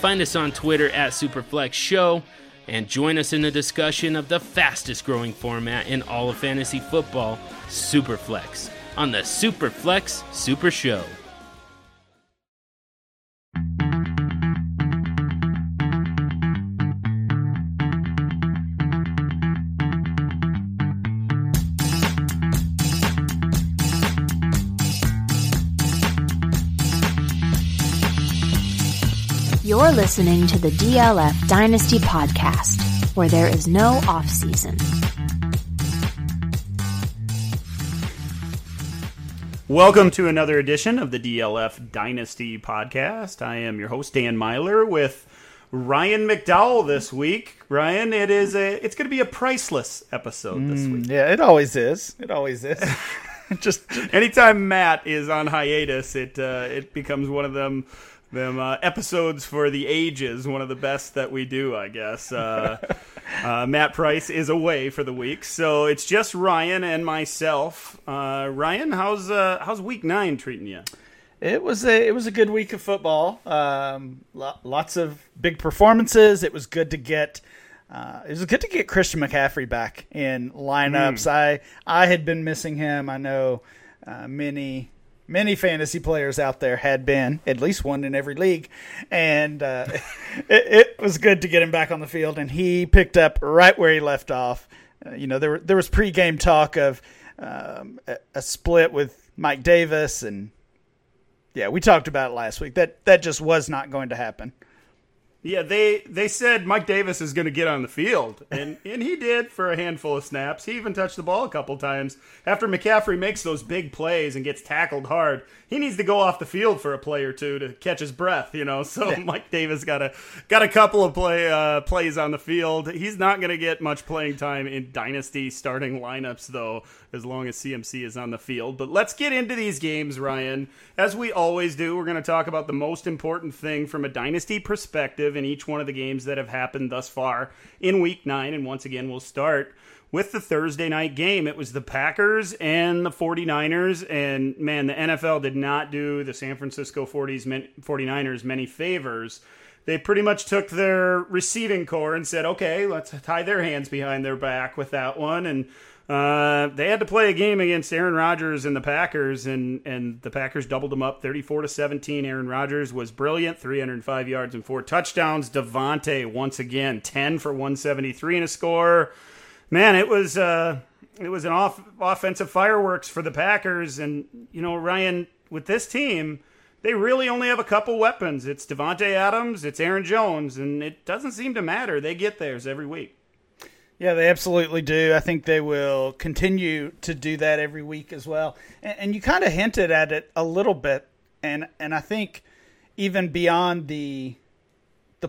find us on Twitter at SuperFlexShow and join us in the discussion of the fastest growing format in all of fantasy football, Superflex, on the Superflex Super Show. You're listening to the DLF Dynasty Podcast, where there is no off-season. Welcome to another edition of the DLF Dynasty Podcast. I am your host, Dan Myler, with Ryan McDowell this week. Ryan, it's going to be a priceless episode this week. Yeah, it always is. It always is. Just anytime Matt is on hiatus, it becomes one of them episodes for the ages, one of the best that we do, I guess. Matt Price is away for the week, so it's just Ryan and myself. Ryan, how's Week 9 treating you? It was a good week of football. Lots of big performances. It was good to get. It was good to get Christian McCaffrey back in lineups. I had been missing him. I know many fantasy players out there had been, at least one in every league, and it was good to get him back on the field, and he picked up right where he left off. There was pregame talk of a split with Mike Davis, and yeah, we talked about it last week. That just was not going to happen. Yeah, they said Mike Davis is going to get on the field, and he did for a handful of snaps. He even touched the ball a couple times. After McCaffrey makes those big plays and gets tackled hard, he needs to go off the field for a play or two to catch his breath, So Mike Davis got a couple of plays on the field. He's not going to get much playing time in Dynasty starting lineups, though, as long as CMC is on the field. But let's get into these games, Ryan. As we always do, we're going to talk about the most important thing from a Dynasty perspective in each one of the games that have happened thus far in Week 9. And once again, we'll start with the Thursday night game. It was the Packers and the 49ers. And, man, the NFL did not do the San Francisco 49ers many favors. They pretty much took their receiving core and said, okay, let's tie their hands behind their back with that one. And they had to play a game against Aaron Rodgers and the Packers, and the Packers doubled them up 34-17. Aaron Rodgers was brilliant, 305 yards and 4 touchdowns. Davante, once again, 10 for 173 and a score. Man, it was an offensive fireworks for the Packers. And, Ryan, with this team, they really only have a couple weapons. It's Davante Adams, it's Aaron Jones, and it doesn't seem to matter. They get theirs every week. Yeah, they absolutely do. I think they will continue to do that every week as well. And you kind of hinted at it a little bit, and I think even beyond the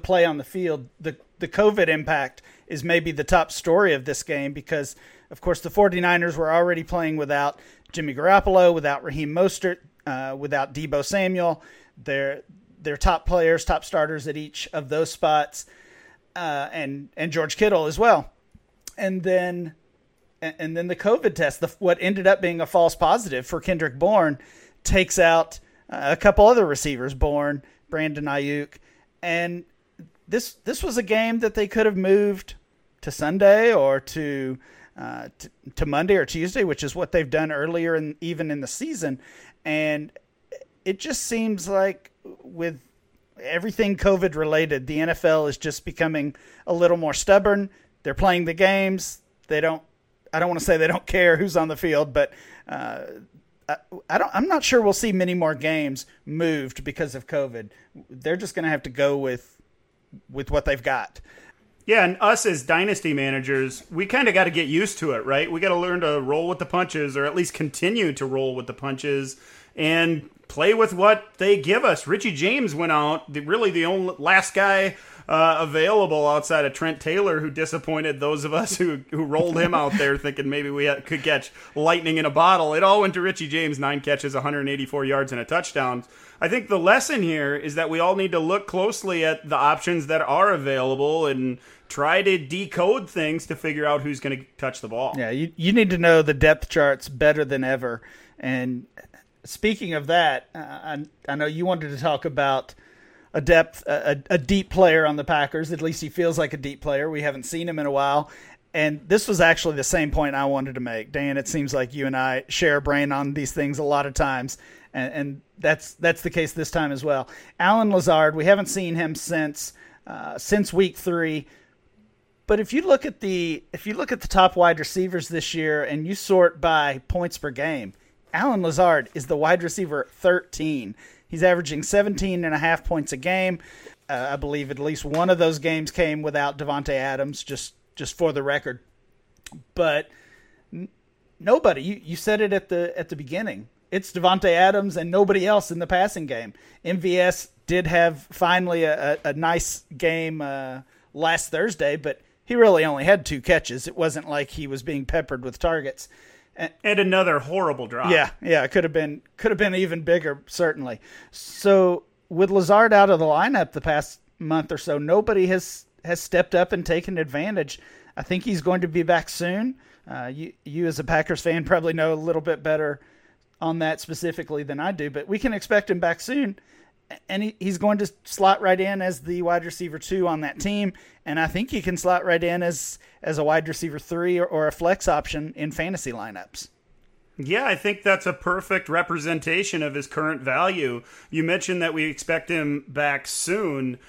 play on the field, the COVID impact is maybe the top story of this game because, of course, the 49ers were already playing without Jimmy Garoppolo, without Raheem Mostert, without Deebo Samuel. Their top players, top starters at each of those spots, and George Kittle as well. And then the COVID test, what ended up being a false positive for Kendrick Bourne, takes out a couple other receivers, Bourne, Brandon Ayuk. And this was a game that they could have moved to Sunday or to Monday or Tuesday, which is what they've done earlier and even in the season. And it just seems like with everything COVID related, the NFL is just becoming a little more stubborn. They're playing the games. I don't want to say they don't care who's on the field, but I'm not sure we'll see many more games moved because of COVID. They're just going to have to go with what they've got. Yeah, and us as dynasty managers, we kind of got to get used to it, right? We got to learn to roll with the punches, or at least continue to roll with the punches, and play with what they give us. Richie James went out, really the only last guy available outside of Trent Taylor, who disappointed those of us who rolled him out there thinking maybe we could catch lightning in a bottle. It all went to Richie James, 9 catches, 184 yards, and a touchdown. I think the lesson here is that we all need to look closely at the options that are available and try to decode things to figure out who's going to touch the ball. Yeah, you need to know the depth charts better than ever. And speaking of that, I know you wanted to talk about a deep player on the Packers. At least he feels like a deep player. We haven't seen him in a while. And this was actually the same point I wanted to make. Dan, it seems like you and I share a brain on these things a lot of times. And that's the case this time as well. Alan Lazard, we haven't seen him since week 3. But if you look at the top wide receivers this year and you sort by points per game, Alan Lazard is the wide receiver 13. He's averaging 17.5 points a game. I believe at least one of those games came without Davante Adams, just for the record. But nobody, you said it at the beginning. It's Davante Adams and nobody else in the passing game. MVS did have finally a nice game last Thursday, but he really only had 2 catches. It wasn't like he was being peppered with targets. And another horrible drop. Yeah, it could have been even bigger, certainly. So with Lazard out of the lineup the past month or so, nobody has stepped up and taken advantage. I think he's going to be back soon. You as a Packers fan probably know a little bit better on that specifically than I do, but we can expect him back soon. And he's going to slot right in as the wide receiver 2 on that team. And I think he can slot right in as a wide receiver 3 or a flex option in fantasy lineups. Yeah, I think that's a perfect representation of his current value. You mentioned that we expect him back soon.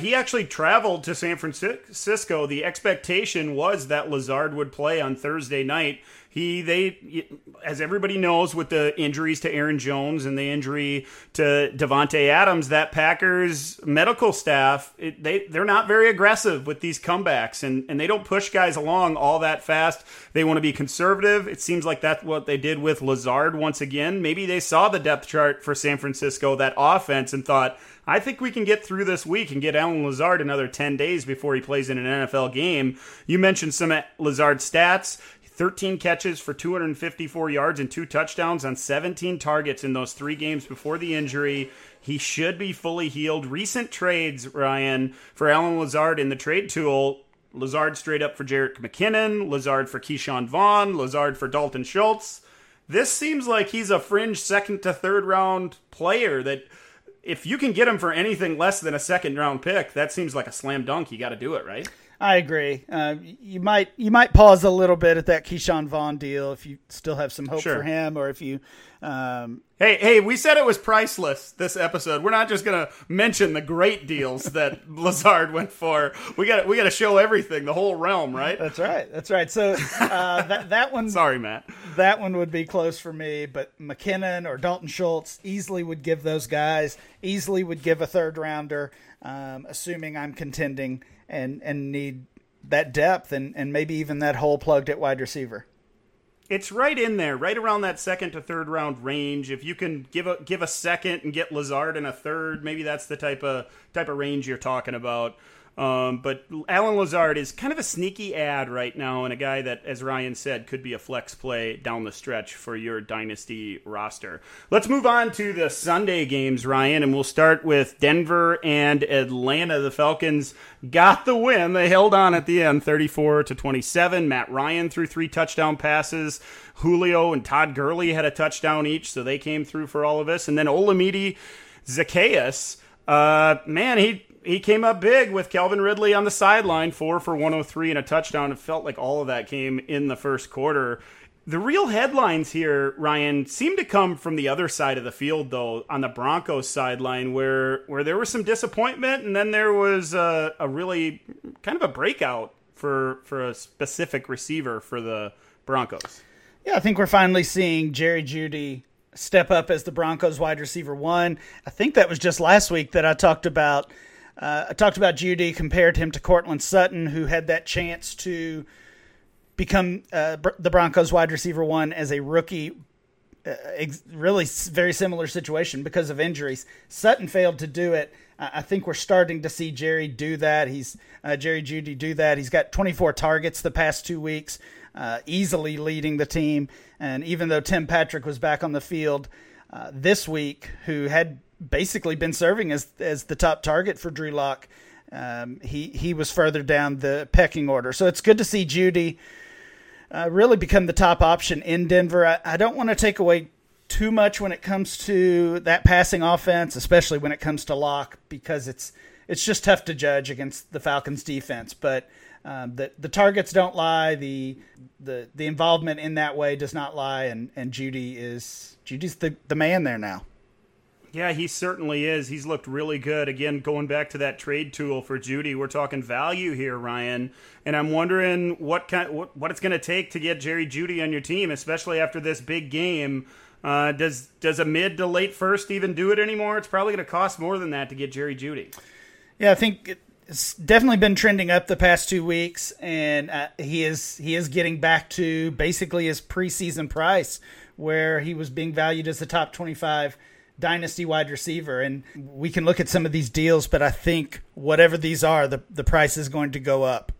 He actually traveled to San Francisco. The expectation was that Lazard would play on Thursday night. They, as everybody knows, with the injuries to Aaron Jones and the injury to Davante Adams, that Packers medical staff, they're not very aggressive with these comebacks, and they don't push guys along all that fast. They want to be conservative. It seems like that's what they did with Lazard once again. Maybe they saw the depth chart for San Francisco, that offense, and thought, I think we can get through this week and get Alan Lazard another 10 days before he plays in an NFL game. You mentioned some Lazard stats. 13 catches for 254 yards and 2 touchdowns on 17 targets in those 3 games before the injury. He should be fully healed. Recent trades, Ryan, for Alan Lazard in the trade tool, Lazard straight up for Jerick McKinnon, Lazard for Keyshawn Vaughn, Lazard for Dalton Schultz. This seems like he's a fringe 2nd to 3rd round player that if you can get him for anything less than a 2nd round pick, that seems like a slam dunk. You got to do it, right? I agree. You might pause a little bit at that Keyshawn Vaughn deal if you still have some hope for him, or if you. Hey, we said it was priceless this episode. We're not just going to mention the great deals that Lazard went for. We got to show everything, the whole realm, right? That's right. So that one. Sorry, Matt. That one would be close for me, but McKinnon or Dalton Schultz easily would give those guys. Easily would give a 3rd rounder, assuming I'm contending. And need that depth and maybe even that hole plugged at wide receiver. It's right in there, right around that 2nd to 3rd round range. If you can give a 2nd and get Lazard in a 3rd, maybe that's the type of range you're talking about. But Alan Lazard is kind of a sneaky ad right now, and a guy that, as Ryan said, could be a flex play down the stretch for your dynasty roster. Let's move on to the Sunday games, Ryan, and we'll start with Denver and Atlanta. The Falcons got the win. They held on at the end, 34-27. Matt Ryan threw 3 touchdown passes. Julio and Todd Gurley had a touchdown each, so they came through for all of us. And then Olamide Zaccheaus, he came up big with Calvin Ridley on the sideline, 4 for 103 and a touchdown. It felt like all of that came in the 1st quarter. The real headlines here, Ryan, seem to come from the other side of the field, though, on the Broncos sideline, where there was some disappointment, and then there was a really kind of a breakout for a specific receiver for the Broncos. Yeah, I think we're finally seeing Jerry Jeudy step up as the Broncos wide receiver 1. I think that was just last week that I talked about. Jeudy, compared him to Cortland Sutton, who had that chance to become the Broncos wide receiver 1 as a rookie really very similar situation because of injuries. Sutton failed to do it. I think we're starting to see Jerry do that. He's Jerry Jeudy do that. He's got 24 targets the past 2 weeks, easily leading the team. And even though Tim Patrick was back on the field this week, who had basically been serving as the top target for Drew Locke, he was further down the pecking order. So it's good to see Jeudy really become the top option in Denver. I don't want to take away too much when it comes to that passing offense, especially when it comes to Locke, because it's just tough to judge against the Falcons defense. But the targets don't lie. The involvement in that way does not lie. And Judy's the man there now. Yeah, he certainly is. He's looked really good. Again, going back to that trade tool for Jeudy, we're talking value here, Ryan. And I'm wondering what it's going to take to get Jerry Jeudy on your team, especially after this big game. Does a mid to late first even do it anymore? It's probably going to cost more than that to get Jerry Jeudy. Yeah, I think it's definitely been trending up the past 2 weeks, and he is getting back to basically his preseason price, where he was being valued as the top 25 dynasty wide receiver. And we can look at some of these deals, but I think whatever these are, the price is going to go up.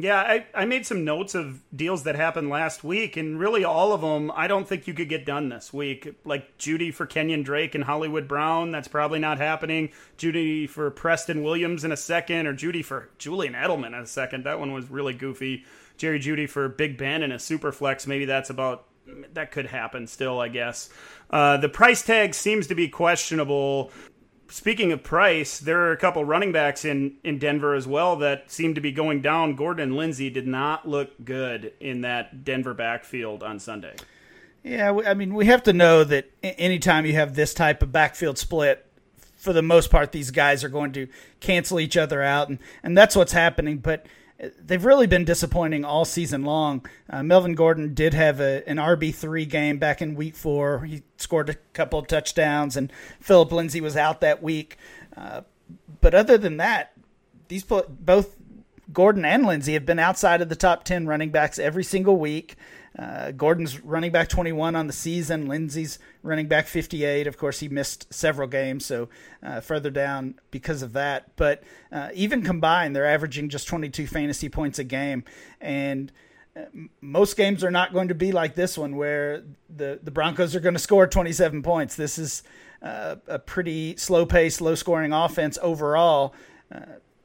Yeah, I made some notes of deals that happened last week, and really all of them I don't think you could get done this week. Like Jeudy for Kenyon Drake and Hollywood Brown, that's probably not happening. Jeudy for Preston Williams in a second, or Jeudy for Julian Edelman in a second. That one was really goofy. Jerry Jeudy for Big Ben in a Superflex, maybe that's about... That could happen still, I guess. The price tag seems to be questionable. Speaking of price, there are a couple running backs in Denver as well that seem to be going down. Gordon and Lindsey did not look good in that Denver backfield on Sunday. Yeah, I mean, we have to know that anytime you have this type of backfield split, for the most part, these guys are going to cancel each other out, and that's what's happening. But they've really been disappointing all season long. Melvin Gordon did have an RB3 game back in week 4. He scored a couple of touchdowns, and Philip Lindsay was out that week. But other than that, both Gordon and Lindsay have been outside of the top 10 running backs every single week. Gordon's running back 21 on the season. Lindsay's running back 58. Of course, he missed several games, so further down because of that. But even combined, they're averaging just 22 fantasy points a game. And most games are not going to be like this one, where the Broncos are going to score 27 points. This is a pretty slow-paced, low-scoring offense overall,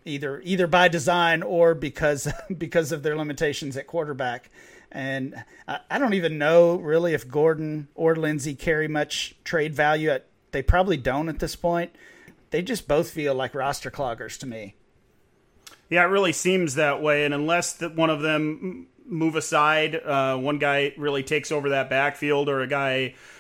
either by design or because of their limitations at quarterback. And I don't even know really if Gordon or Lindsey carry much trade value. They probably don't at this point. They just both feel like roster cloggers to me. Yeah, it really seems that way. And unless one of them move aside, one guy really takes over that backfield, or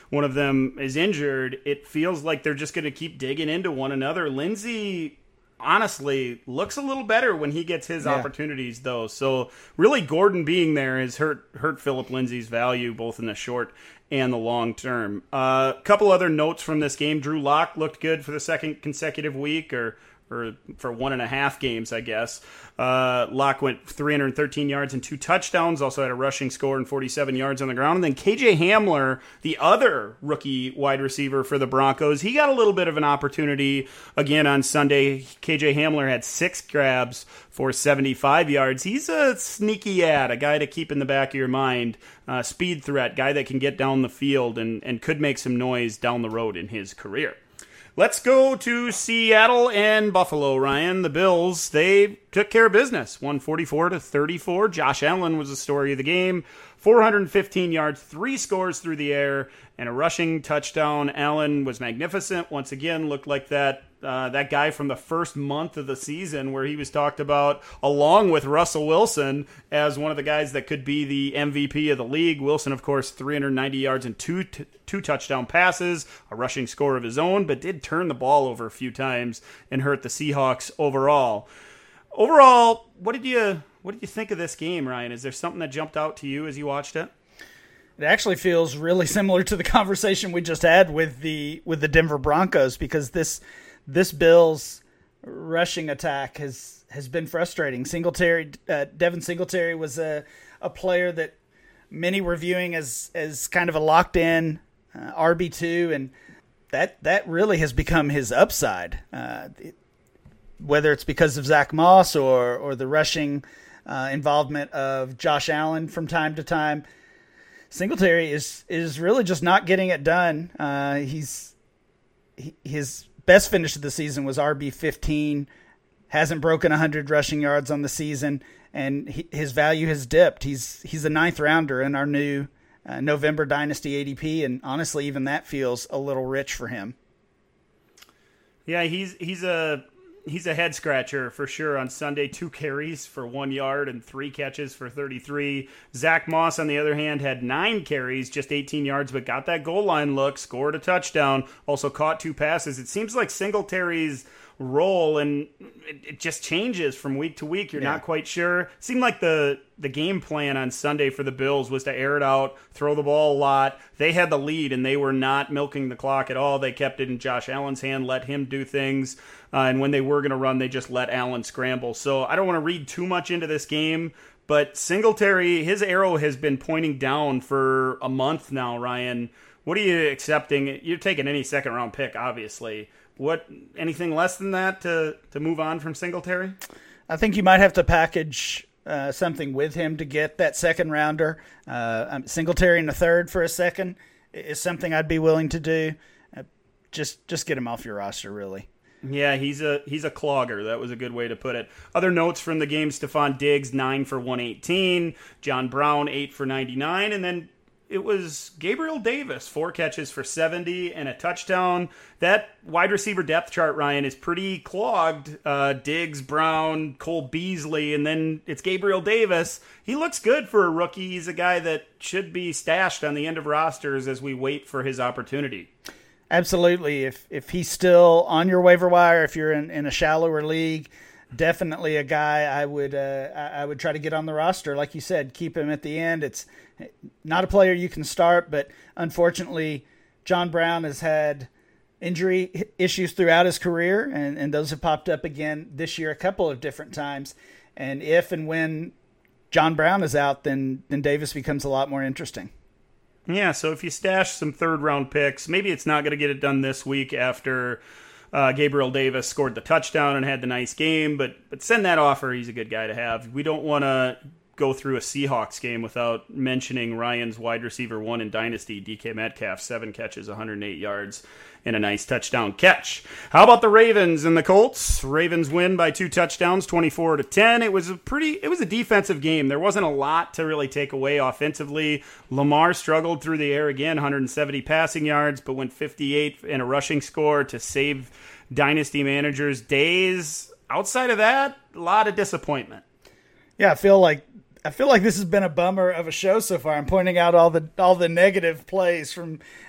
one of them is injured, it feels like they're just going to keep digging into one another. Lindsey honestly looks a little better when he gets his opportunities, though. So really, Gordon being there has hurt Philip Lindsay's value, both in the short and the long term. A couple other notes from this game. Drew Locke looked good for the second consecutive week, or for 1.5 games, I guess. Locke went 313 yards and 2 touchdowns, also had a rushing score and 47 yards on the ground. And then KJ Hamler, the other rookie wide receiver for the Broncos, he got a little bit of an opportunity again on Sunday. KJ Hamler had 6 grabs for 75 yards. He's a sneaky ad, a guy to keep in the back of your mind, speed threat, guy that can get down the field and could make some noise down the road in his career. Let's go to Seattle and Buffalo, Ryan. The Bills, they took care of business, 144-34. Josh Allen was the story of the game. 415 yards, 3 scores through the air, and a rushing touchdown. Allen was magnificent. Once again, looked like that guy from the first month of the season, where he was talked about, along with Russell Wilson, as one of the guys that could be the MVP of the league. Wilson, of course, 390 yards and two touchdown passes, a rushing score of his own, but did turn the ball over a few times and hurt the Seahawks overall. Overall, what did you think of this game, Ryan? Is there something that jumped out to you as you watched it? It actually feels really similar to the conversation we just had with the Denver Broncos, because this Bills rushing attack has been frustrating. Devin Singletary was a player that many were viewing as kind of a locked-in RB2, and that really has become his upside. Whether it's because of Zach Moss or the rushing involvement of Josh Allen from time to time, Singletary is really just not getting it done. His best finish of the season was RB15, hasn't broken 100 rushing yards on the season, and his value has dipped. He's a ninth rounder in our new November Dynasty ADP, and honestly, even that feels a little rich for him. Yeah, he's a head scratcher for sure. On Sunday, 2 carries for 1 yard and 3 catches for 33. Zach Moss, on the other hand, had 9 carries, just 18 yards, but got that goal line look, scored a touchdown, also caught 2 passes. It seems like Singletary's role, and it just changes from week to week. You're not quite sure. It seemed like the game plan on Sunday for the Bills was to air it out, throw the ball a lot. They had the lead, and they were not milking the clock at all. They kept it in Josh Allen's hand, let him do things, and when they were going to run, they just let Allen scramble. So I don't want to read too much into this game, but Singletary, his arrow has been pointing down for a month now. Ryan, what are you accepting? You're taking any second-round pick, obviously. What, anything less than that to move on from Singletary? I think you might have to package something with him to get that second rounder. Singletary in the third for a second is something I'd be willing to do. Just get him off your roster, really. Yeah, he's a clogger. That was a good way to put it. Other notes from the game: Stephon Diggs, 9 for 118. John Brown, 8 for 99, and then it was Gabriel Davis, 4 catches for 70 and a touchdown. That wide receiver depth chart, Ryan, is pretty clogged. Diggs, Brown, Cole Beasley, and then it's Gabriel Davis. He looks good for a rookie. He's a guy that should be stashed on the end of rosters as we wait for his opportunity. Absolutely. If he's still on your waiver wire, if you're in a shallower league, definitely a guy I would try to get on the roster. Like you said, keep him at the end. It's not a player you can start, but unfortunately, John Brown has had injury issues throughout his career, and those have popped up again this year a couple of different times. And if and when John Brown is out, then Davis becomes a lot more interesting. Yeah, so if you stash some third-round picks, maybe it's not going to get it done this week after Gabriel Davis scored the touchdown and had the nice game, but send that offer. He's a good guy to have. We don't want to go through a Seahawks game without mentioning Ryan's wide receiver 1 in Dynasty, DK Metcalf, 7 catches, 108 yards, and a nice touchdown catch. How about the Ravens and the Colts? Ravens win by 2 touchdowns, 24-10. It was a defensive game. There wasn't a lot to really take away offensively. Lamar struggled through the air again, 170 passing yards, but went 58 and a rushing score to save Dynasty managers' days. Outside of that, a lot of disappointment. Yeah, I feel like this has been a bummer of a show so far. I'm pointing out all the negative plays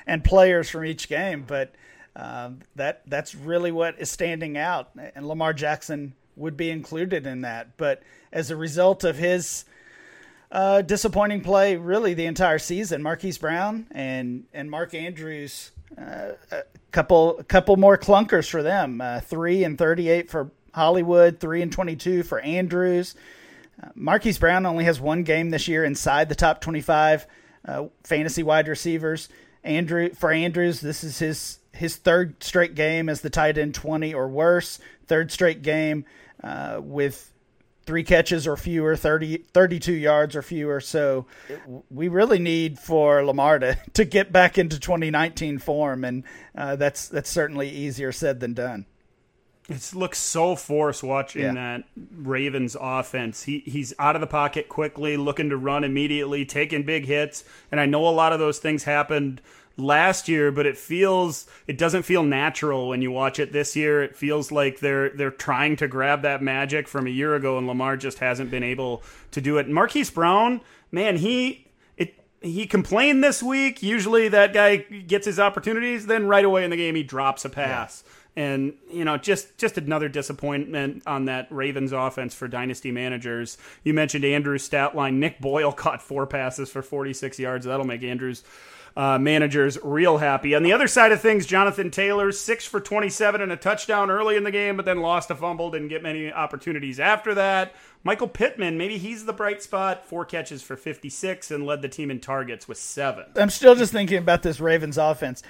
and players from each game, but that's really what is standing out, and Lamar Jackson would be included in that. But as a result of his disappointing play, really the entire season, Marquise Brown and Mark Andrews, a couple more clunkers for them, 3 and 38 for Hollywood, 3 and 22 for Andrews. Marquise Brown only has 1 game this year inside the top 25 fantasy wide receivers. For Andrews, this is his 3rd straight game as the tight end 20 or worse, 3rd straight game with 3 catches or fewer, 32 yards or fewer. So we really need for Lamar to get back into 2019 form, and that's certainly easier said than done. It looks so forced watching that Ravens offense. He's out of the pocket quickly, looking to run immediately, taking big hits. And I know a lot of those things happened last year, but it doesn't feel natural when you watch it this year. It feels like they're trying to grab that magic from a year ago, and Lamar just hasn't been able to do it. Marquise Brown, man, he complained this week. Usually that guy gets his opportunities, then right away in the game he drops a pass. Yeah. And, you know, just another disappointment on that Ravens offense for dynasty managers. You mentioned Andrews' stat line. Nick Boyle caught 4 passes for 46 yards. That'll make Andrews' managers real happy. On the other side of things, Jonathan Taylor, 6 for 27 and a touchdown early in the game, but then lost a fumble, didn't get many opportunities after that. Michael Pittman, maybe he's the bright spot, 4 catches for 56 and led the team in targets with 7. I'm still just thinking about this Ravens offense.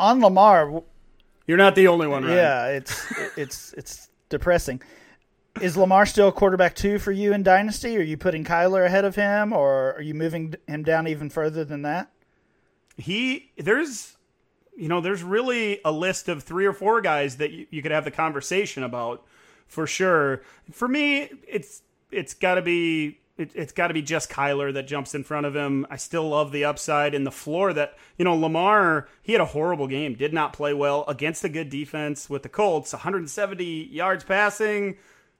On Lamar... You're not the only one, Ryan. Yeah, it's depressing. Is Lamar still quarterback 2 for you in Dynasty? Are you putting Kyler ahead of him, or are you moving him down even further than that? There's really a list of 3 or 4 guys that you could have the conversation about for sure. For me, it's got to be just Kyler that jumps in front of him. I still love the upside and the floor that, you know, Lamar, he had a horrible game, did not play well against a good defense with the Colts, 170 yards passing,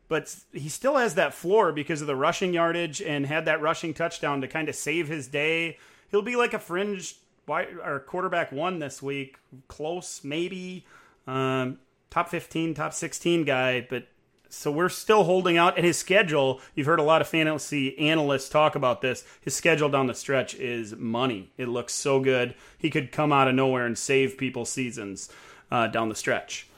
but he still has that floor because of the rushing yardage and had that rushing touchdown to kind of save his day. He'll be like a fringe or quarterback 1 this week, close maybe, top 15, top 16 guy, but so we're still holding out. And his schedule, you've heard a lot of fantasy analysts talk about this. His schedule down the stretch is money. It looks so good. He could come out of nowhere and save people seasons down the stretch.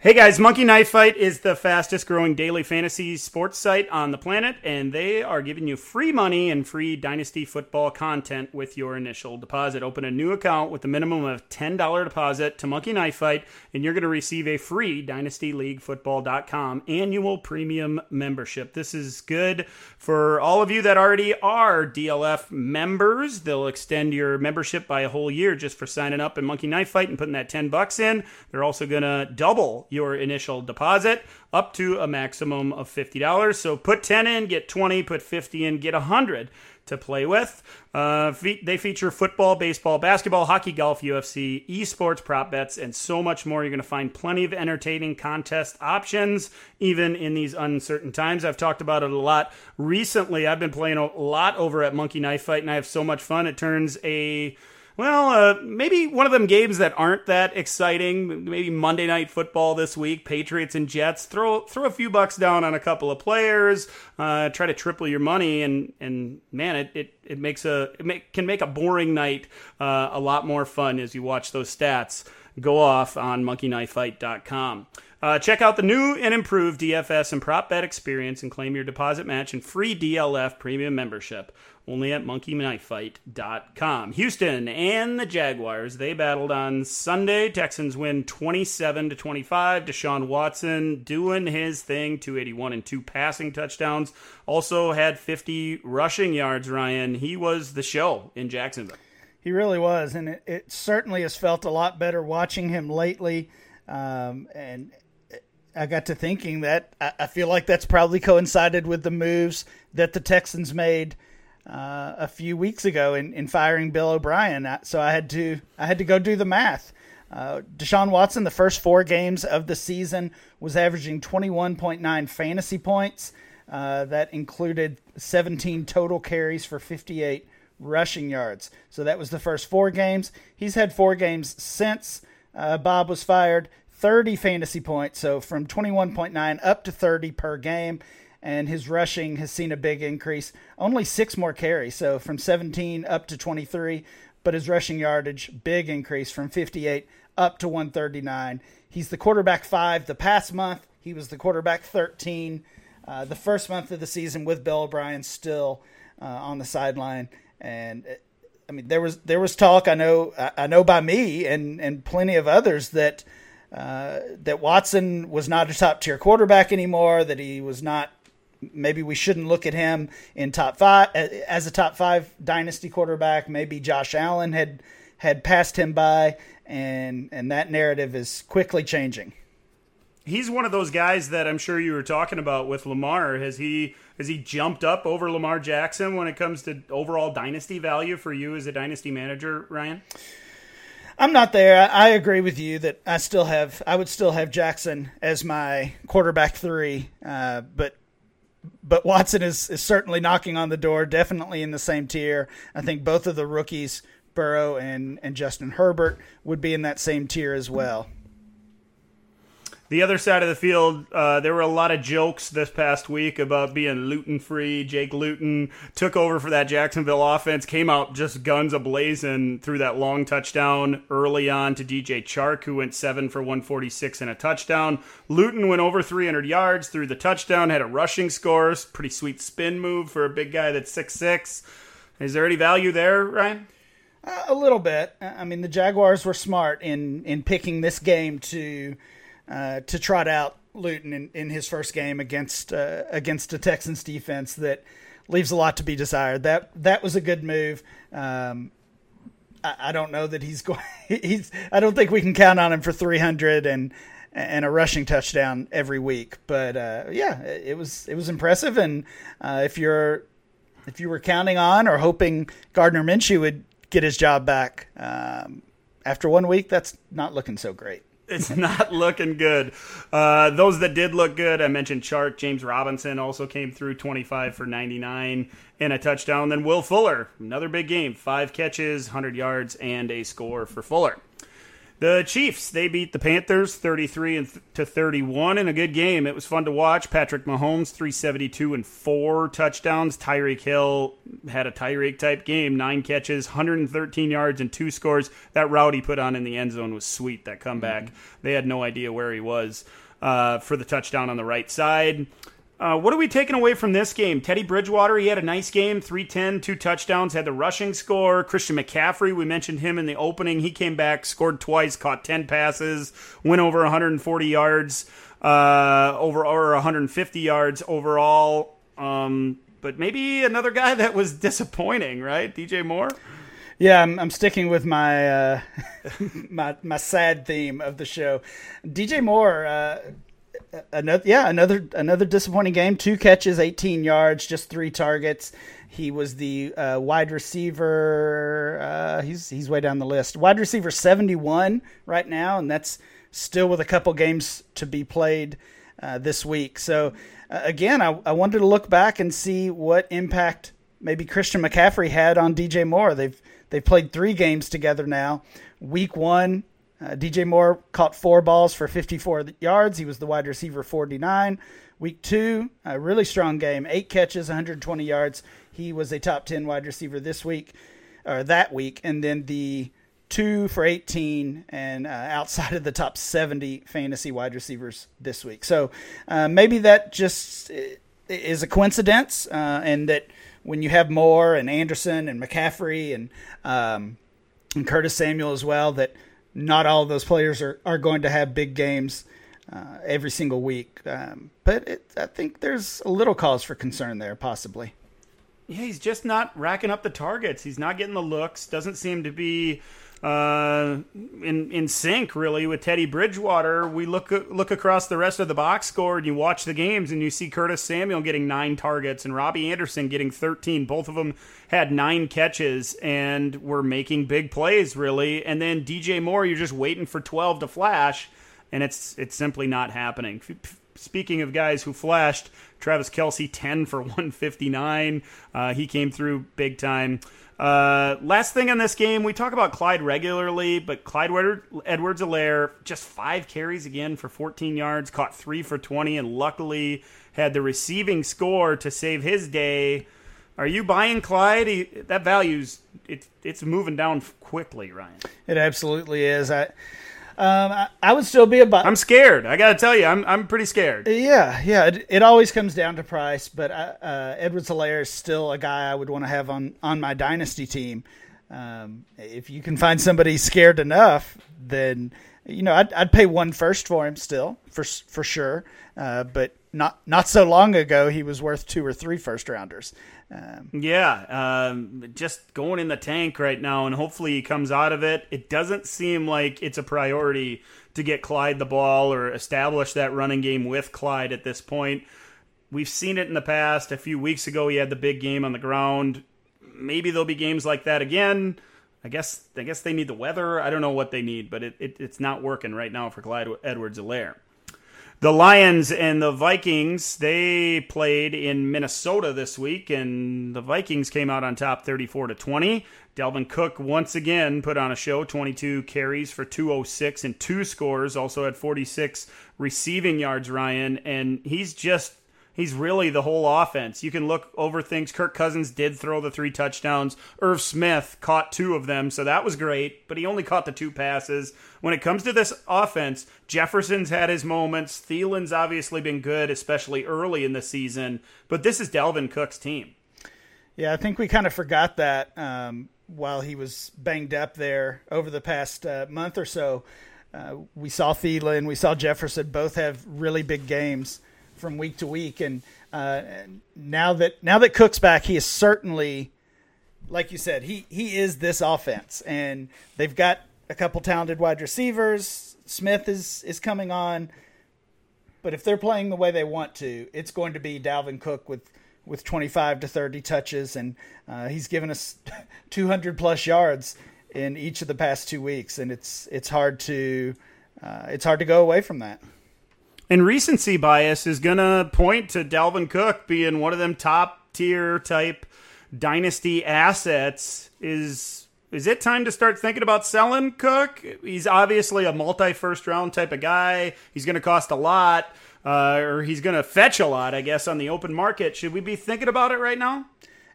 Hey guys, Monkey Knife Fight is the fastest growing daily fantasy sports site on the planet, and they are giving you free money and free Dynasty football content with your initial deposit. Open a new account with a minimum of $10 deposit to Monkey Knife Fight, and you're going to receive a free DynastyLeagueFootball.com annual premium membership. This is good for all of you that already are DLF members. They'll extend your membership by a whole year just for signing up in Monkey Knife Fight and putting that $10 in. They're also going to double your initial deposit up to a maximum of $50. So put 10 in, get 20, put 50 in, get 100 to play with. They feature football, baseball, basketball, hockey, golf, UFC, esports, prop bets, and so much more. You're going to find plenty of entertaining contest options, even in these uncertain times. I've talked about it a lot recently. I've been playing a lot over at Monkey Knife Fight, and I have so much fun. It turns maybe one of them games that aren't that exciting, maybe Monday Night Football this week, Patriots and Jets, throw a few bucks down on a couple of players, try to triple your money, and it can make a boring night a lot more fun as you watch those stats go off on monkeyknifefight.com. Check out the new and improved DFS and prop bet experience and claim your deposit match and free DLF premium membership only at monkeyknifefight.com. Houston and the Jaguars, they battled on Sunday. Texans win 27-25. Deshaun Watson doing his thing, 281 and 2 passing touchdowns. Also had 50 rushing yards, Ryan. He was the show in Jacksonville. He really was, and it certainly has felt a lot better watching him lately. And I got to thinking that I feel like that's probably coincided with the moves that the Texans made a few weeks ago in firing Bill O'Brien. So I had to go do the math. Deshaun Watson, the first 4 games of the season, was averaging 21.9 fantasy points. That included 17 total carries for 58 rushing yards. So that was the first 4 games. He's had 4 games since Bob was fired, 30 fantasy points, so from 21.9 up to 30 per game, and his rushing has seen a big increase. Only 6 more carries, so from 17 up to 23, but his rushing yardage, big increase from 58 up to 139. He's the quarterback 5 the past month. He was the quarterback 13 the first month of the season with Bill O'Brien still on the sideline, and there was talk. I know by me and plenty of others that Watson was not a top tier quarterback anymore. That he was not. Maybe we shouldn't look at him in top 5 as a top 5 dynasty quarterback. Maybe Josh Allen had passed him by, and that narrative is quickly changing. He's one of those guys that I'm sure you were talking about with Lamar. Has he jumped up over Lamar Jackson when it comes to overall dynasty value for you as a dynasty manager, Ryan? I'm not there. I agree with you that I would still have Jackson as my quarterback 3, but Watson is certainly knocking on the door, definitely in the same tier. I think both of the rookies, Burrow and Justin Herbert, would be in that same tier as well. The other side of the field, there were a lot of jokes this past week about being Luton free. Jake Luton took over for that Jacksonville offense, came out just guns a-blazing, threw that long touchdown early on to DJ Chark, who went 7 for 146 and a touchdown. Luton went over 300 yards, threw the touchdown, had a rushing score, pretty sweet spin move for a big guy that's 6'6". Is there any value there, Ryan? A little bit. I mean, the Jaguars were smart in picking this game to trot out Luton in his first game against a Texans defense that leaves a lot to be desired. That was a good move. I don't know that he's going. I don't think we can count on him for 300 and a rushing touchdown every week. But yeah, it was impressive. And if you were counting on or hoping Gardner Minshew would get his job back after 1 week, that's not looking so great. It's not looking good. Those that did look good, I mentioned Chark. James Robinson also came through 25 for 99 and a touchdown. Then Will Fuller, another big game. 5 catches, 100 yards, and a score for Fuller. The Chiefs, they beat the Panthers 33-31 in a good game. It was fun to watch. Patrick Mahomes, 372 and 4 touchdowns. Tyreek Hill had a Tyreek-type game, 9 catches, 113 yards, and 2 scores. That route he put on in the end zone was sweet, that comeback. Mm-hmm. They had no idea where he was for the touchdown on the right side. What are we taking away from this game? Teddy Bridgewater, he had a nice game, 310, 2 touchdowns, had the rushing score. Christian McCaffrey, we mentioned him in the opening. He came back, scored twice, caught 10 passes, went over 140 yards, over 150 yards overall. But maybe another guy that was disappointing, right? DJ Moore? Yeah, I'm sticking with my my sad theme of the show. DJ Moore... Another disappointing game. 2 catches, 18 yards, just 3 targets. He was the wide receiver. He's way down the list. Wide receiver 71 right now, and that's still with a couple games to be played this week. So again, I wanted to look back and see what impact maybe Christian McCaffrey had on DJ Moore. They've played 3 games together now. Week 1. DJ Moore caught 4 balls for 54 yards. He was the wide receiver 49. Week 2, a really strong game. 8 catches, 120 yards. He was a top 10 wide receiver this week, or that week. And then the 2 for 18 and outside of the top 70 fantasy wide receivers this week. So maybe that just is a coincidence. And that when you have Moore and Anderson and McCaffrey and Curtis Samuel as well, that not all of those players are going to have big games every single week. I think there's a little cause for concern there, possibly. Yeah, he's just not racking up the targets. He's not getting the looks. Doesn't seem to be in sync, really, with Teddy Bridgewater. We look across the rest of the box score, and you watch the games, and you see Curtis Samuel getting 9 targets and Robbie Anderson getting 13. Both of them had 9 catches and were making big plays, really. And then DJ Moore, you're just waiting for 12 to flash, and it's simply not happening. Speaking of guys who flashed, Travis Kelce, 10 for 159. He came through big time. Last thing on this game, we talk about Clyde regularly, but Clyde Edwards-Helaire, just 5 carries again for 14 yards, caught 3 for 20, and luckily had the receiving score to save his day. Are you buying Clyde? That value's it's moving down quickly, Ryan. It absolutely is. I would still be a buy. I'm scared. I gotta tell you, I'm pretty scared. Yeah. It always comes down to price, but Edwards-Helaire is still a guy I would want to have on my dynasty team. If you can find somebody scared enough, then I'd pay $1 for him still for sure. But not so long ago, he was worth 2 or 3 first rounders. Just going in the tank right now, and hopefully he comes out of it. It doesn't seem like it's a priority to get Clyde the ball or establish that running game with Clyde at this point. We've seen it in the past. A few weeks ago, he had the big game on the ground. Maybe there'll be games like that again. I guess they need the weather. I don't know what they need, but it's not working right now for Clyde Edwards-Helaire. The Lions and the Vikings, they played in Minnesota this week, and the Vikings came out on top 34-20. Dalvin Cook once again put on a show, 22 carries for 206 and two scores, also had 46 receiving yards, Ryan, and he's really the whole offense. You can look over things. Kirk Cousins did throw the three touchdowns. Irv Smith caught two of them, so that was great, but he only caught the two passes. When it comes to this offense, Jefferson's had his moments. Thielen's obviously been good, especially early in the season, but this is Dalvin Cook's team. Yeah, I think we kind of forgot that while he was banged up there over the past month or so. We saw Thielen, we saw Jefferson both have really big games from week to week, and now that Cook's back, he is certainly, like you said, he is this offense, and they've got a couple talented wide receivers. Smith is coming on, but if they're playing the way they want to, it's going to be Dalvin Cook with 25 to 30 touches, and he's given us 200 plus yards in each of the past 2 weeks, and it's hard to go away from that. And recency bias is going to point to Dalvin Cook being one of them top-tier type dynasty assets. Is it time to start thinking about selling Cook? He's obviously a multi-first-round type of guy. He's going to cost a lot, or he's going to fetch a lot, I guess, on the open market. Should we be thinking about it right now?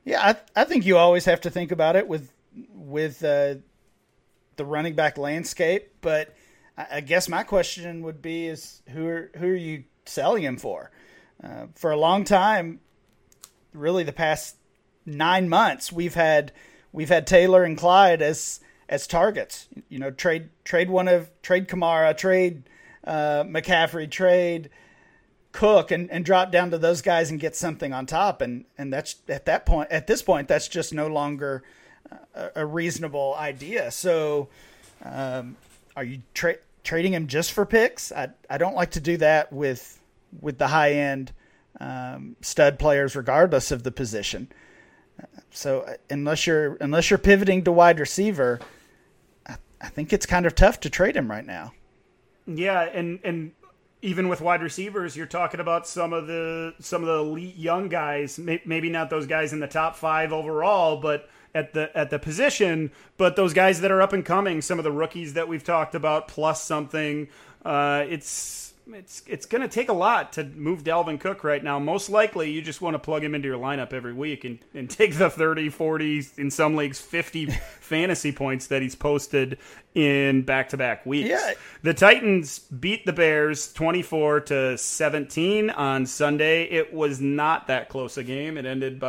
Yeah, I think you always have to think about it with the running back landscape, but I guess my question would be is who are you selling him for? For a long time, really the past 9 months, we've had Taylor and Clyde as targets. You know, trade Kamara, trade McCaffrey, trade Cook, and drop down to those guys and get something on top. And that's at this point that's just no longer a reasonable idea. So are you trading him just for picks? I don't like to do that with the high-end stud players, regardless of the position. So unless you're pivoting to wide receiver, I think it's kind of tough to trade him right now. Yeah, and even with wide receivers, you're talking about some of the elite young guys. Maybe not those guys in the top five overall, but at the position, but those guys that are up and coming, some of the rookies that we've talked about, plus something, it's going to take a lot to move Dalvin Cook right now. Most likely you just want to plug him into your lineup every week and take the 30, 40, in some leagues, 50 fantasy points that he's posted in back-to-back weeks. Yeah. The Titans beat the Bears 24-17 on Sunday. It was not that close a game. It ended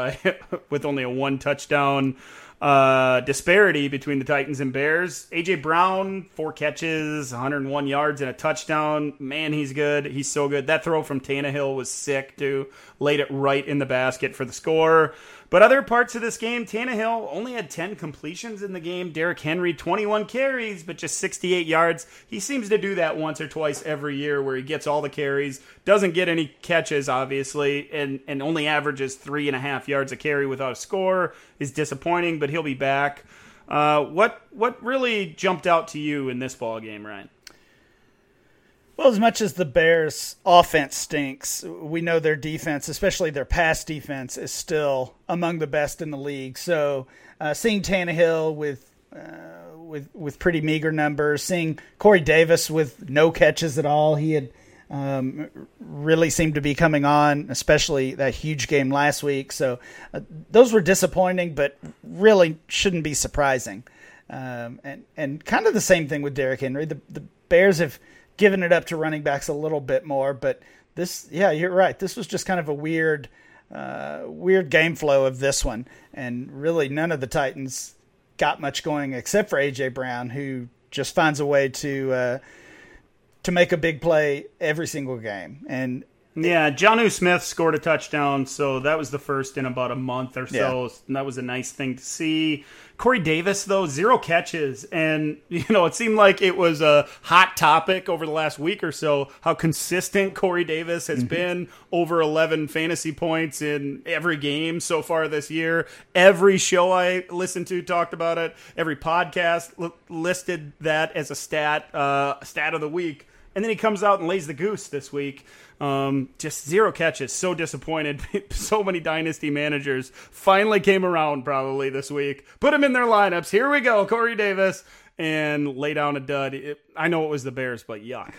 with only a one touchdown disparity between the Titans and Bears. AJ Brown, 4 catches, 101 yards and a touchdown. Man, he's good. He's so good. That throw from Tannehill was sick, too. Laid it right in the basket for the score. But other parts of this game, Tannehill only had 10 completions in the game. Derrick Henry, 21 carries, but just 68 yards. He seems to do that once or twice every year where he gets all the carries, doesn't get any catches, obviously, and only averages 3.5 yards a carry without a score. Is disappointing, but he'll be back. What really jumped out to you in this ballgame, Ryan? Well, as much as the Bears' offense stinks, we know their defense, especially their pass defense, is still among the best in the league. So seeing Tannehill with pretty meager numbers, seeing Corey Davis with no catches at all, he had really seemed to be coming on, especially that huge game last week. So those were disappointing, but really shouldn't be surprising. And kind of the same thing with Derrick Henry. The Bears have giving it up to running backs a little bit more, but this, yeah, you're right. This was just kind of a weird game flow of this one. And really none of the Titans got much going except for AJ Brown, who just finds a way to make a big play every single game. And yeah, Jonnu Smith scored a touchdown, so that was the first in about a month or so. Yeah. And that was a nice thing to see. Corey Davis, though, 0 catches. And, you know, it seemed like it was a hot topic over the last week or so, how consistent Corey Davis has been, over 11 fantasy points in every game so far this year. Every show I listened to talked about it. Every podcast listed that as a stat of the week. And then he comes out and lays the goose this week. Just zero catches. So disappointed. So many dynasty managers finally came around probably this week. Put him in their lineups. Here we go, Corey Davis. And lay down a dud. I know it was the Bears, but yuck.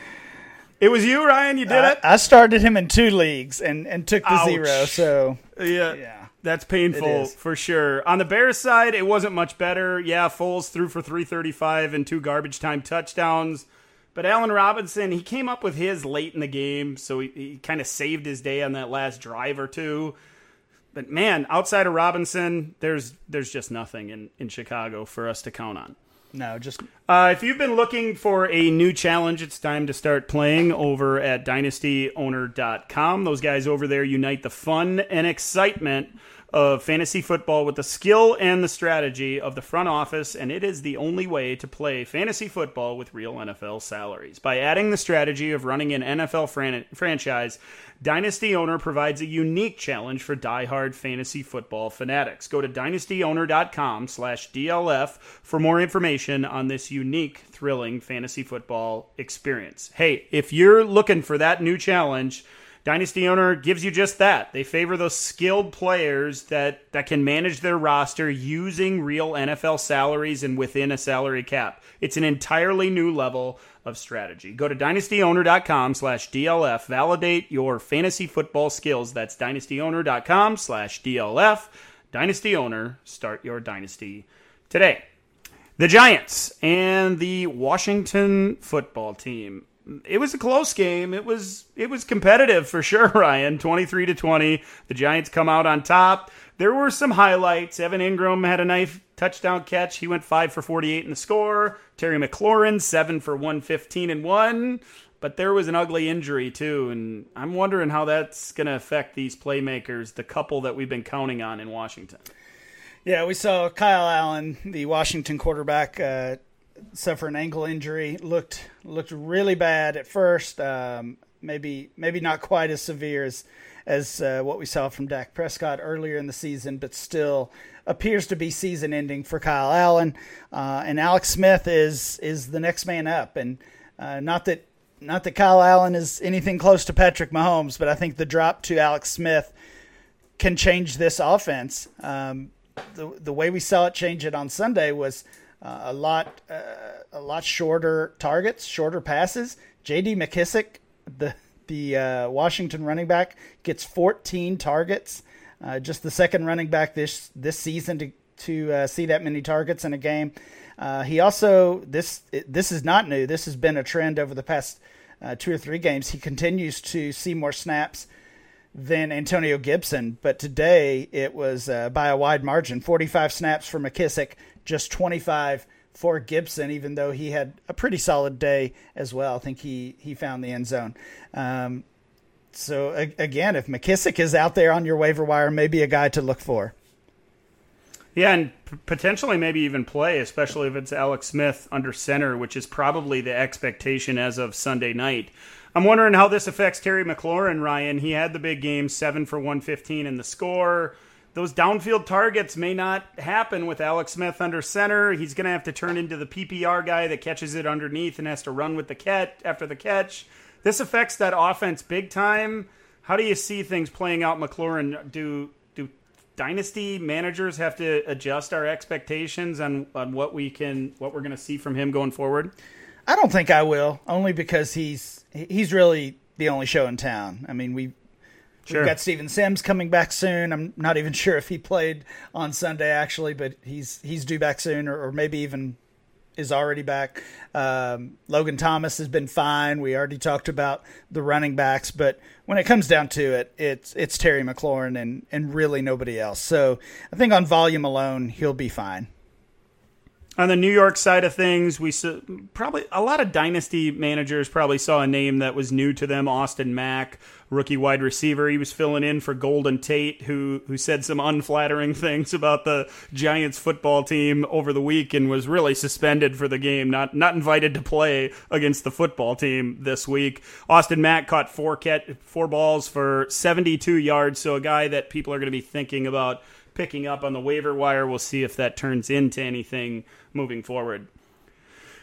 It was you, Ryan. You did it. I started him in two leagues and took the zero. So yeah. That's painful for sure. On the Bears side, it wasn't much better. Yeah, Foles threw for 335 and two garbage time touchdowns. But Allen Robinson, he came up with his late in the game, so he kind of saved his day on that last drive or two. But, man, outside of Robinson, there's just nothing in Chicago for us to count on. No, just if you've been looking for a new challenge, it's time to start playing over at dynastyowner.com. Those guys over there unite the fun and excitement of fantasy football with the skill and the strategy of the front office, and it is the only way to play fantasy football with real NFL salaries. By adding the strategy of running an NFL franchise, Dynasty Owner provides a unique challenge for diehard fantasy football fanatics. Go to dynastyowner.com/DLF for more information on this unique, thrilling fantasy football experience. Hey, if you're looking for that new challenge, Dynasty Owner gives you just that. They favor those skilled players that can manage their roster using real NFL salaries and within a salary cap. It's an entirely new level of strategy. Go to dynastyowner.com/DLF. Validate your fantasy football skills. That's dynastyowner.com/DLF. Dynasty Owner, start your dynasty today. The Giants and the Washington football team. It was a close game. It was competitive for sure, Ryan. 23-20. The Giants come out on top. There were some highlights. Evan Ingram had a nice touchdown catch. He went 5 for 48 in the score. Terry McLaurin 7 for 115 and one. But there was an ugly injury too, and I'm wondering how that's going to affect these playmakers, the couple that we've been counting on in Washington. Yeah, we saw Kyle Allen, the Washington quarterback, suffer an ankle injury. Looked really bad at first. Maybe not quite as severe as what we saw from Dak Prescott earlier in the season, but still appears to be season ending for Kyle Allen. And Alex Smith is the next man up. And not that Kyle Allen is anything close to Patrick Mahomes, but I think the drop to Alex Smith can change this offense. The way we saw it change it on Sunday was a lot shorter targets, shorter passes. J.D. McKissick, the Washington running back, gets 14 targets. Just the second running back this season to see that many targets in a game. He also this is not new. This has been a trend over the past 2 or 3 games. He continues to see more snaps than Antonio Gibson, but today it was by a wide margin. 45 snaps for McKissick, just 25 for Gibson, even though he had a pretty solid day as well. I think he found the end zone. So again, if McKissick is out there on your waiver wire, maybe a guy to look for. Yeah, and potentially maybe even play, especially if it's Alex Smith under center, which is probably the expectation as of Sunday night. I'm wondering how this affects Terry McLaurin, Ryan. He had the big game, 7 for 115 in the score. Those downfield targets may not happen with Alex Smith under center. He's going to have to turn into the PPR guy that catches it underneath and has to run with the catch after the catch. This affects that offense big time. How do you see things playing out, McLaurin? Do dynasty managers have to adjust our expectations on what we're going to see from him going forward? I don't think I will, only because he's really the only show in town. I mean, we've got Steven Sims coming back soon. I'm not even sure if he played on Sunday, actually, but he's due back soon, or maybe even is already back. Logan Thomas has been fine. We already talked about the running backs, but when it comes down to it, it's Terry McLaurin and really nobody else. So I think on volume alone, he'll be fine. On the New York side of things, we probably a lot of dynasty managers probably saw a name that was new to them, Austin Mack, rookie wide receiver. He was filling in for Golden Tate, who said some unflattering things about the Giants football team over the week and was really suspended for the game, not invited to play against the football team this week. Austin Mack caught four balls for 72 yards, so a guy that people are going to be thinking about picking up on the waiver wire. We'll see if that turns into anything moving forward.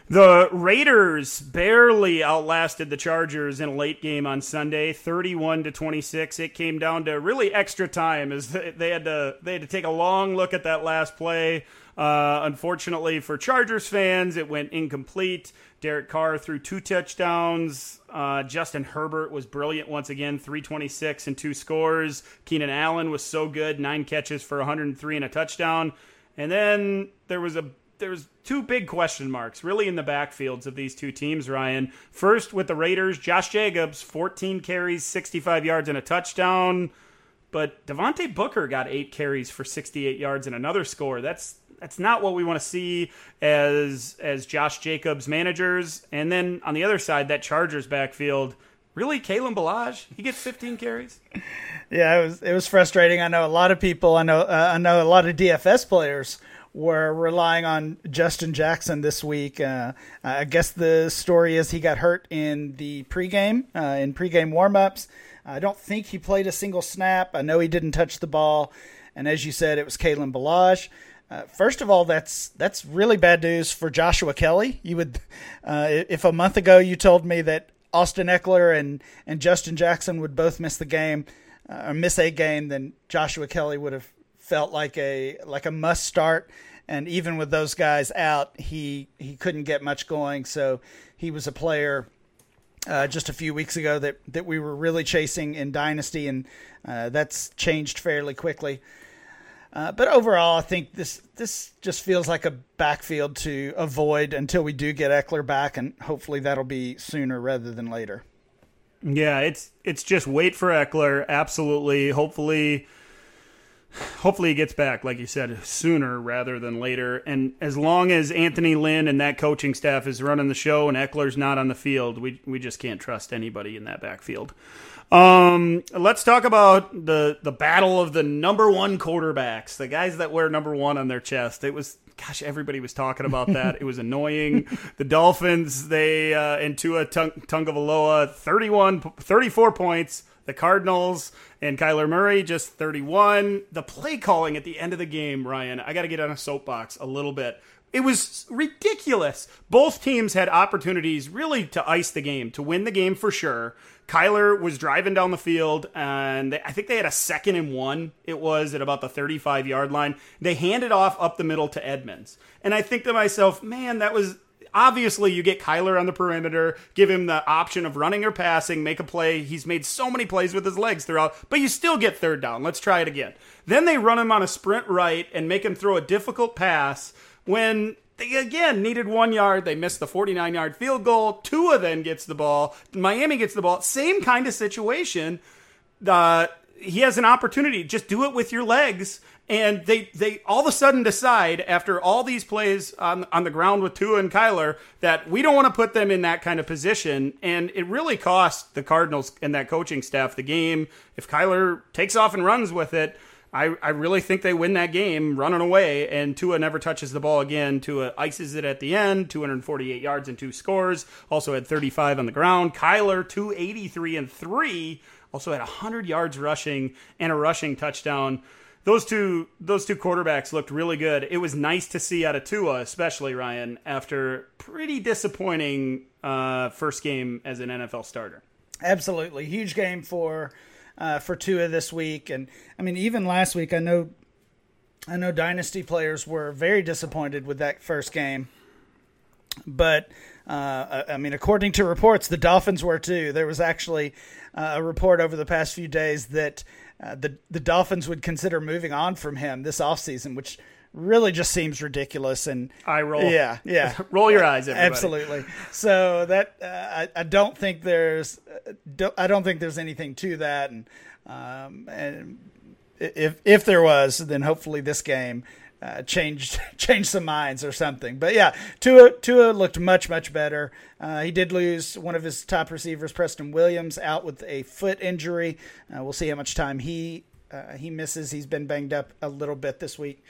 The Raiders barely outlasted the Chargers in a late game on Sunday, 31-26. It came down to really extra time as they had to take a long look at that last play. Unfortunately for Chargers fans, it went incomplete. Derek Carr threw two touchdowns. Justin Herbert was brilliant once again, 326 and two scores. Keenan Allen was so good, 9 catches for 103 and a touchdown. And then there was two big question marks, really, in the backfields of these two teams, Ryan. First, with the Raiders, Josh Jacobs, 14 carries, 65 yards, and a touchdown. But Devontae Booker got 8 carries for 68 yards and another score. That's not what we want to see as Josh Jacobs managers. And then on the other side, that Chargers backfield, really, Kalen Ballage, he gets 15 carries? Yeah, it was frustrating. I know a lot of people, I know a lot of DFS players were relying on Justin Jackson this week. I guess the story is he got hurt in the pregame, in pregame warmups. I don't think he played a single snap. I know he didn't touch the ball. And as you said, it was Kalen Ballage. First of all, that's really bad news for Joshua Kelly. You would, if a month ago you told me that Austin Eckler and Justin Jackson would both miss the game, or miss a game, then Joshua Kelly would have felt like a must start. And even with those guys out, he couldn't get much going. So he was a player just a few weeks ago that we were really chasing in Dynasty, and that's changed fairly quickly. But overall, I think this just feels like a backfield to avoid until we do get Eckler back, and hopefully that'll be sooner rather than later. Yeah, it's just wait for Eckler, absolutely. Hopefully he gets back, like you said, sooner rather than later. And as long as Anthony Lynn and that coaching staff is running the show and Eckler's not on the field, we just can't trust anybody in that backfield. Let's talk about the battle of the number one quarterbacks, the guys that wear number one on their chest. It was, gosh, everybody was talking about that. It was annoying. The Dolphins, they and Tua Tagovailoa, 34 points. The Cardinals and Kyler Murray, just 31. The play calling at the end of the game, Ryan, I got to get on a soapbox a little bit. It was ridiculous. Both teams had opportunities really to ice the game, to win the game for sure. Kyler was driving down the field, and I think they had a 2nd and 1. It was at about the 35-yard line. They handed off up the middle to Edmonds. And I think to myself, man, that was... Obviously, you get Kyler on the perimeter, give him the option of running or passing, make a play. He's made so many plays with his legs throughout, but you still get 3rd down. Let's try it again. Then they run him on a sprint right and make him throw a difficult pass when they, again, needed 1 yard. They missed the 49-yard field goal. Tua then gets the ball. Miami gets the ball. Same kind of situation. He has an opportunity. Just do it with your legs. And they all of a sudden decide, after all these plays on the ground with Tua and Kyler, that we don't want to put them in that kind of position. And it really cost the Cardinals and that coaching staff the game. If Kyler takes off and runs with it, I really think they win that game running away, and Tua never touches the ball again. Tua ices it at the end, 248 yards and 2 scores. Also had 35 on the ground. Kyler, 283 and 3. Also had 100 yards rushing and a rushing touchdown. Those two quarterbacks looked really good. It was nice to see out of Tua, especially, Ryan, after pretty disappointing first game as an NFL starter. Absolutely. Huge game for Tua this week. And, I mean, even last week, I know Dynasty players were very disappointed with that first game. But, I mean, according to reports, the Dolphins were too. There was actually a report over the past few days that the Dolphins would consider moving on from him this offseason, which really just seems ridiculous. And eye roll. Yeah. Roll your eyes, everybody. Absolutely. So that I don't think there's anything to that. And, if there was, then hopefully this game changed some minds or something. But yeah, Tua looked much better. He did lose one of his top receivers, Preston Williams, out with a foot injury. We'll see how much time he misses. He's been banged up a little bit this week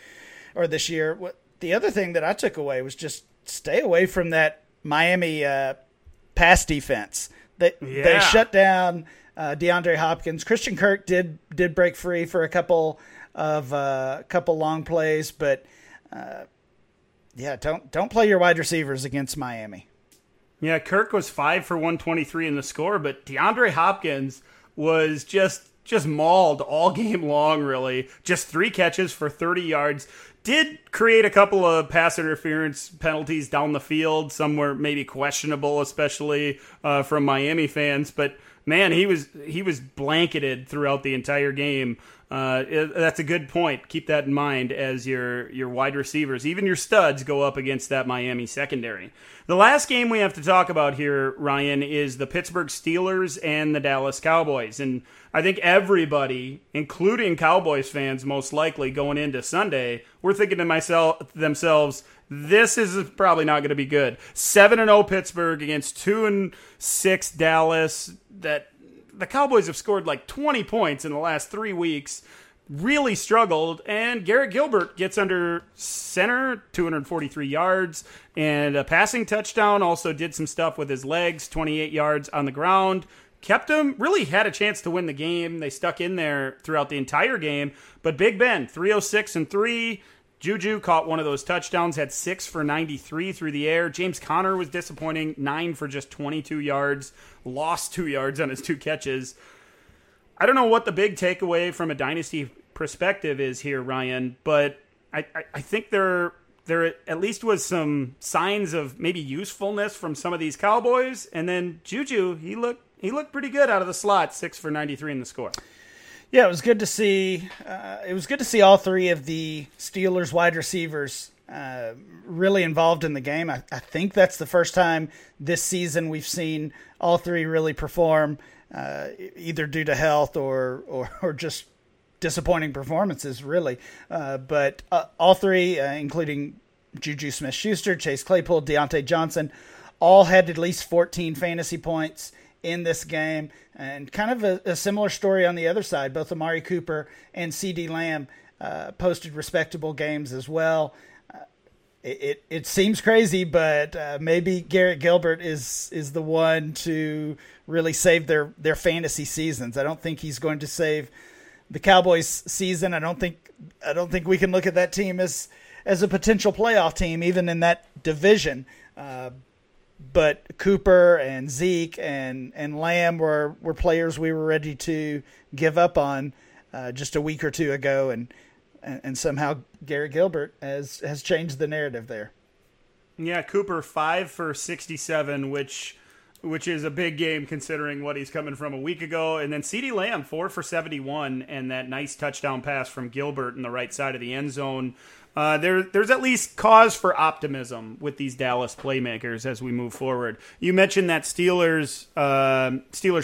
or this year. The other thing that I took away was just stay away from that Miami pass defense. They shut down DeAndre Hopkins. Christian Kirk did break free for a couple long plays, but Yeah, don't play your wide receivers against Miami. Yeah, Kirk was 5 for 123 in the score, but DeAndre Hopkins was just mauled all game long, really. Just 3 catches for 30 yards. Did create a couple of pass interference penalties down the field. Some were maybe questionable, especially from Miami fans. But, man, he was blanketed throughout the entire game. That's a good point. Keep that in mind as your wide receivers, even your studs, go up against that Miami secondary. The last game we have to talk about here, Ryan, is the Pittsburgh Steelers and the Dallas Cowboys. And I think everybody, including Cowboys fans most likely going into Sunday, were thinking to themselves, this is probably not going to be good. 7-0 Pittsburgh against 2-6 Dallas. That the Cowboys have scored like 20 points in the last 3 weeks, really struggled, and Garrett Gilbert gets under center, 243 yards, and a passing touchdown. Also did some stuff with his legs, 28 yards on the ground. Kept him, really had a chance to win the game. They stuck in there throughout the entire game, but Big Ben, 306 and 3. Juju caught one of those touchdowns, had 6 for 93 through the air. James Conner was disappointing, 9 for just 22 yards, lost 2 yards on his 2 catches. I don't know what the big takeaway from a dynasty perspective is here, Ryan, but I think there at least was some signs of maybe usefulness from some of these Cowboys. And then Juju, he looked pretty good out of the slot, 6 for 93 in the score. Yeah, it was good to see. It was good to see all three of the Steelers wide receivers really involved in the game. I think that's the first time this season we've seen all three really perform, either due to health or just disappointing performances, really. But all three, including Juju Smith-Schuster, Chase Claypool, Deontay Johnson, all had at least 14 fantasy points in this game, and kind of a similar story on the other side. Both Amari Cooper and CeeDee Lamb posted respectable games as well. It seems crazy, but maybe Garrett Gilbert is the one to really save their fantasy seasons. I don't think he's going to save the Cowboys season. I don't think we can look at that team as a potential playoff team, even in that division. But Cooper and Zeke and Lamb were players we were ready to give up on just a week or two ago, and somehow Garrett Gilbert has changed the narrative there. Yeah, Cooper 5 for 67, which is a big game considering what he's coming from a week ago, and then CeeDee Lamb 4 for 71 and that nice touchdown pass from Gilbert in the right side of the end zone. There's at least cause for optimism with these Dallas playmakers as we move forward. You mentioned that Steelers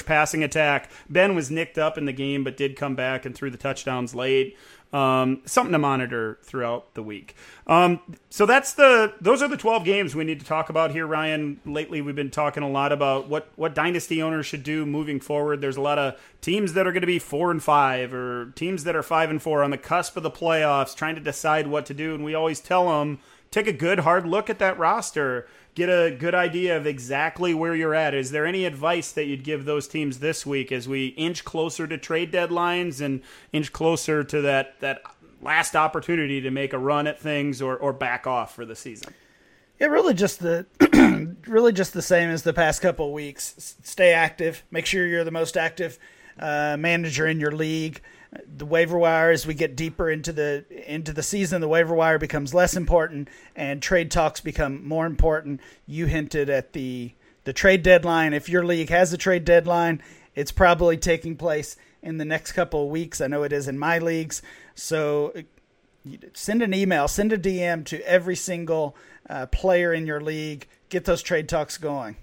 passing attack. Ben was nicked up in the game but did come back and threw the touchdowns late. Something to monitor throughout the week. So those are the 12 games we need to talk about here, Ryan. Lately we've been talking a lot about what dynasty owners should do moving forward. There's a lot of teams that are going to be 4-5 or teams that are 5-4 on the cusp of the playoffs, trying to decide what to do. And we always tell them, take a good hard look at that roster. Get a good idea of exactly where you're at. Is there any advice that you'd give those teams this week as we inch closer to trade deadlines and inch closer to that last opportunity to make a run at things or back off for the season? Yeah, really just the same as the past couple of weeks. Stay active. Make sure you're the most active manager in your league. The waiver wire, as we get deeper into the season, the waiver wire becomes less important and trade talks become more important. You hinted at the trade deadline. If your league has a trade deadline, it's probably taking place in the next couple of weeks. I know it is in my leagues. So send an email, send a DM to every single player in your league. Get those trade talks going.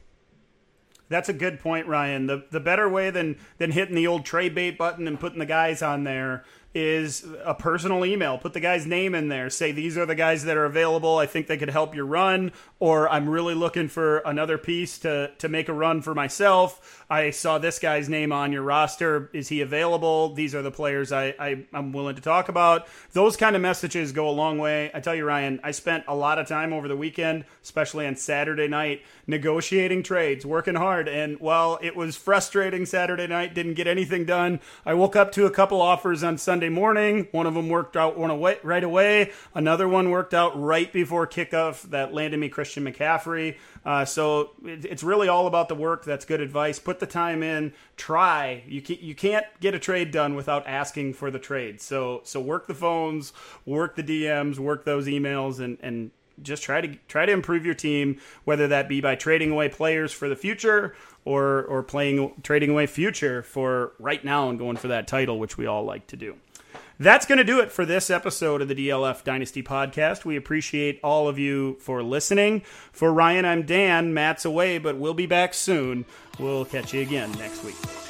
That's a good point, Ryan. The better way than hitting the old trade bait button and putting the guys on there is a personal email. Put the guy's name in there. Say, these are the guys that are available. I think they could help your run, or I'm really looking for another piece to make a run for myself. I saw this guy's name on your roster. Is he available? These are the players I'm willing to talk about. Those kind of messages go a long way. I tell you, Ryan, I spent a lot of time over the weekend, especially on Saturday night, negotiating trades, working hard. And while it was frustrating Saturday night, didn't get anything done, I woke up to a couple offers on Sunday Sunday morning. One of them worked out right away. Another one worked out right before kickoff that landed me Christian McCaffrey. So it's really all about the work. That's good advice. Put the time in. Try. You can't get a trade done without asking for the trade. So work the phones, work the DMs, work those emails, and just try to improve your team, whether that be by trading away players for the future or trading away future for right now and going for that title, which we all like to do. That's going to do it for this episode of the DLF Dynasty Podcast. We appreciate all of you for listening. For Ryan, I'm Dan. Matt's away, but we'll be back soon. We'll catch you again next week.